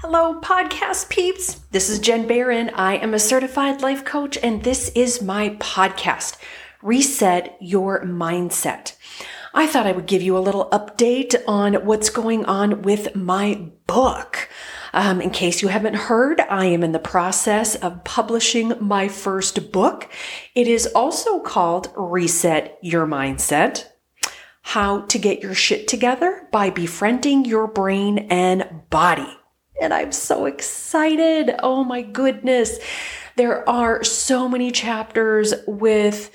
Hello, podcast peeps. This is Jen Barron. I am a certified life coach, and this is my podcast, Reset Your Mindset. I thought I would give you a little update on what's going on with my book. In case you haven't heard, I am in the process of publishing my first book. It is also called Reset Your Mindset: How to Get Your Shit Together by Befriending Your Brain and Body. And I'm so excited. Oh my goodness. There are so many chapters with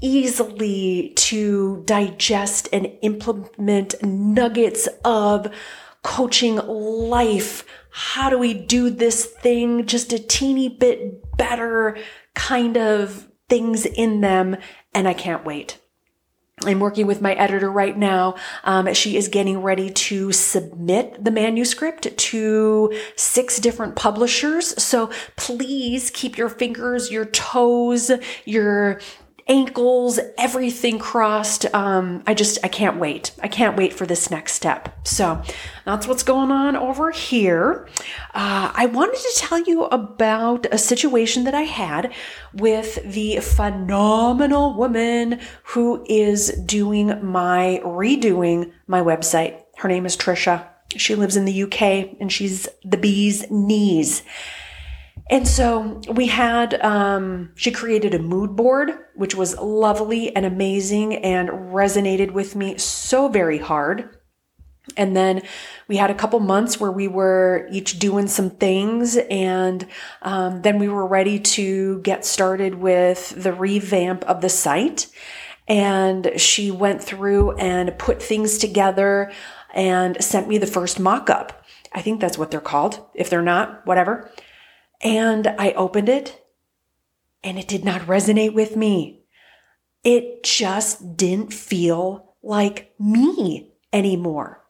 easily to digest and implement nuggets of coaching life. How do we do this thing just a teeny bit better kind of things in them? And I can't wait. I'm working with my editor right now. She is getting ready to submit the manuscript to 6 different publishers. So please keep your fingers, your toes, your ankles, everything crossed. I can't wait. I can't wait for this next step. So that's what's going on over here. I wanted to tell you about a situation that I had with the phenomenal woman who is redoing my website. Her name is Tricia. She lives in the UK and she's the bee's knees. And so she created a mood board, which was lovely and amazing and resonated with me so very hard. And then we had a couple months where we were each doing some things, and then we were ready to get started with the revamp of the site. And she went through and put things together and sent me the first mock-up. I think that's what they're called. If they're not, whatever. And I opened it and it did not resonate with me. It just didn't feel like me anymore.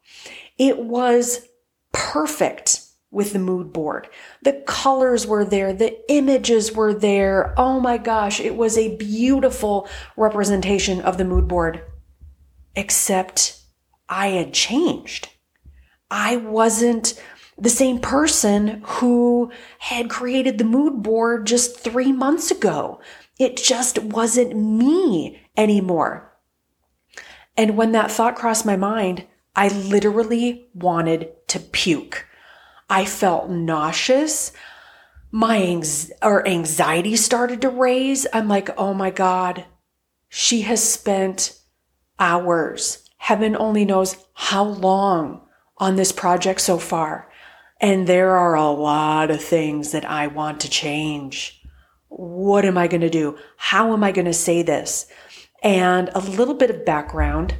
It was perfect with the mood board. The colors were there. The images were there. Oh my gosh. It was a beautiful representation of the mood board, except I had changed. I wasn't the same person who had created the mood board just 3 months ago. It just wasn't me anymore. And when that thought crossed my mind, I literally wanted to puke. I felt nauseous. My anxiety started to raise. I'm like, oh my God, she has spent hours, heaven only knows how long, on this project so far. And there are a lot of things that I want to change. What am I going to do? How am I going to say this? And a little bit of background.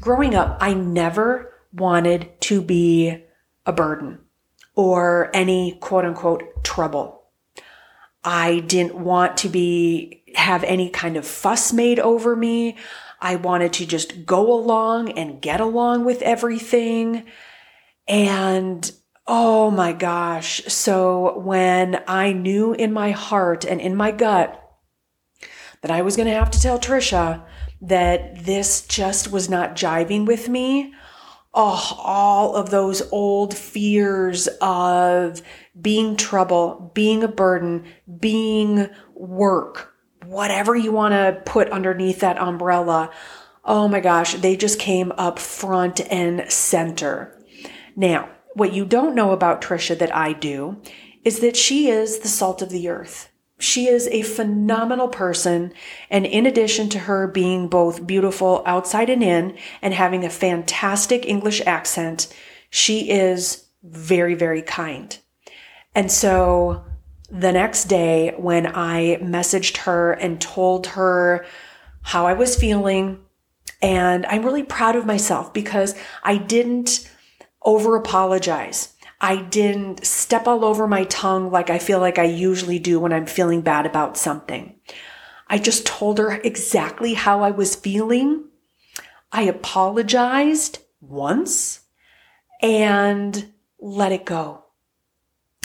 Growing up, I never wanted to be a burden or any quote unquote trouble. I didn't want to have any kind of fuss made over me. I wanted to just go along and get along with everything. And oh my gosh. So when I knew in my heart and in my gut that I was going to have to tell Tricia that this just was not jiving with me, all of those old fears of being trouble, being a burden, being work, whatever you want to put underneath that umbrella, oh my gosh, they just came up front and center. Now, what you don't know about Tricia that I do is that she is the salt of the earth. She is a phenomenal person. And in addition to her being both beautiful outside and in and having a fantastic English accent, she is very, very kind. And so the next day when I messaged her and told her how I was feeling, and I'm really proud of myself because I didn't over-apologize. I didn't step all over my tongue like I feel like I usually do when I'm feeling bad about something. I just told her exactly how I was feeling. I apologized once and let it go.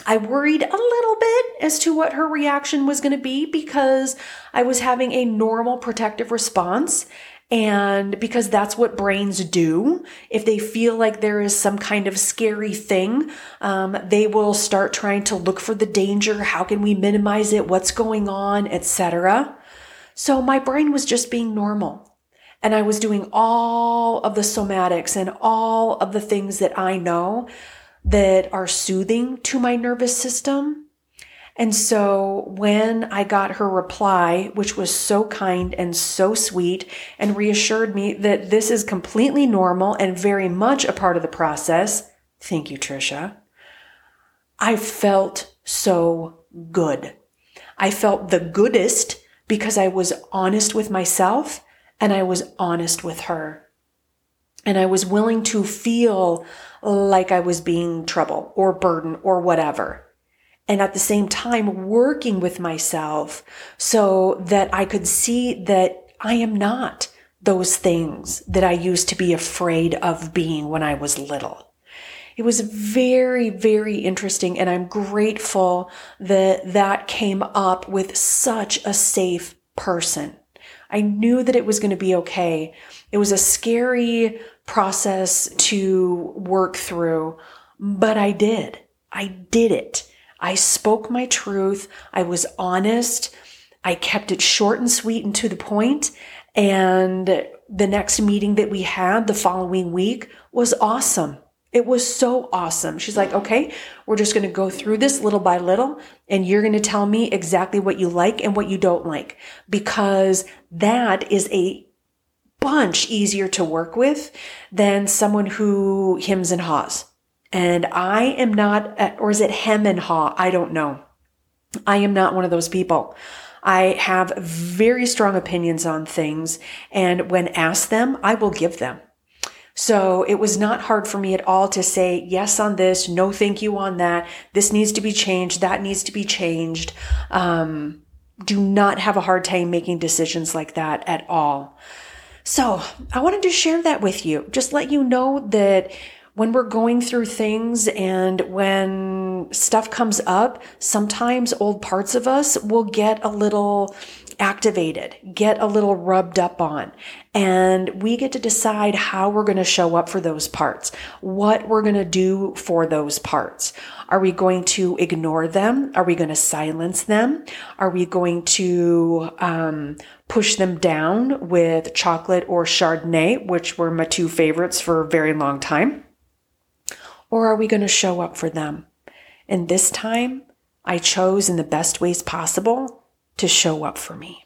I worried a little bit as to what her reaction was going to be because I was having a normal protective response. And because that's what brains do, if they feel like there is some kind of scary thing, they will start trying to look for the danger. How can we minimize it? What's going on, etc. So my brain was just being normal. And I was doing all of the somatics and all of the things that I know that are soothing to my nervous system. And so when I got her reply, which was so kind and so sweet and reassured me that this is completely normal and very much a part of the process, thank you, Tricia, I felt so good. I felt the goodest because I was honest with myself and I was honest with her. And I was willing to feel like I was being trouble or burden or whatever. And at the same time, working with myself so that I could see that I am not those things that I used to be afraid of being when I was little. It was very, very interesting. And I'm grateful that that came up with such a safe person. I knew that it was going to be okay. It was a scary process to work through, but I did it. I spoke my truth. I was honest. I kept it short and sweet and to the point. And the next meeting that we had the following week was awesome. It was so awesome. She's like, okay, we're just going to go through this little by little, and you're going to tell me exactly what you like and what you don't like, because that is a bunch easier to work with than someone who hems and haws. And I am not, or is it hem and haw? I don't know. I am not one of those people. I have very strong opinions on things, and when asked them, I will give them. So it was not hard for me at all to say yes on this, no thank you on that, this needs to be changed, that needs to be changed. Do not have a hard time making decisions like that at all. So I wanted to share that with you. Just let you know that when we're going through things and when stuff comes up, sometimes old parts of us will get a little activated, get a little rubbed up on, and we get to decide how we're going to show up for those parts, what we're going to do for those parts. Are we going to ignore them? Are we going to silence them? Are we going to push them down with chocolate or Chardonnay, which were my two favorites for a very long time? Or are we going to show up for them? And this time, I chose in the best ways possible to show up for me.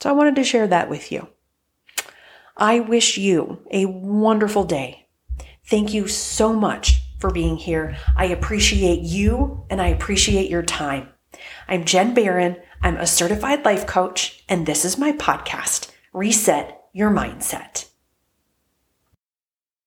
So I wanted to share that with you. I wish you a wonderful day. Thank you so much for being here. I appreciate you and I appreciate your time. I'm Jen Barron. I'm a certified life coach, and this is my podcast, Reset Your Mindset.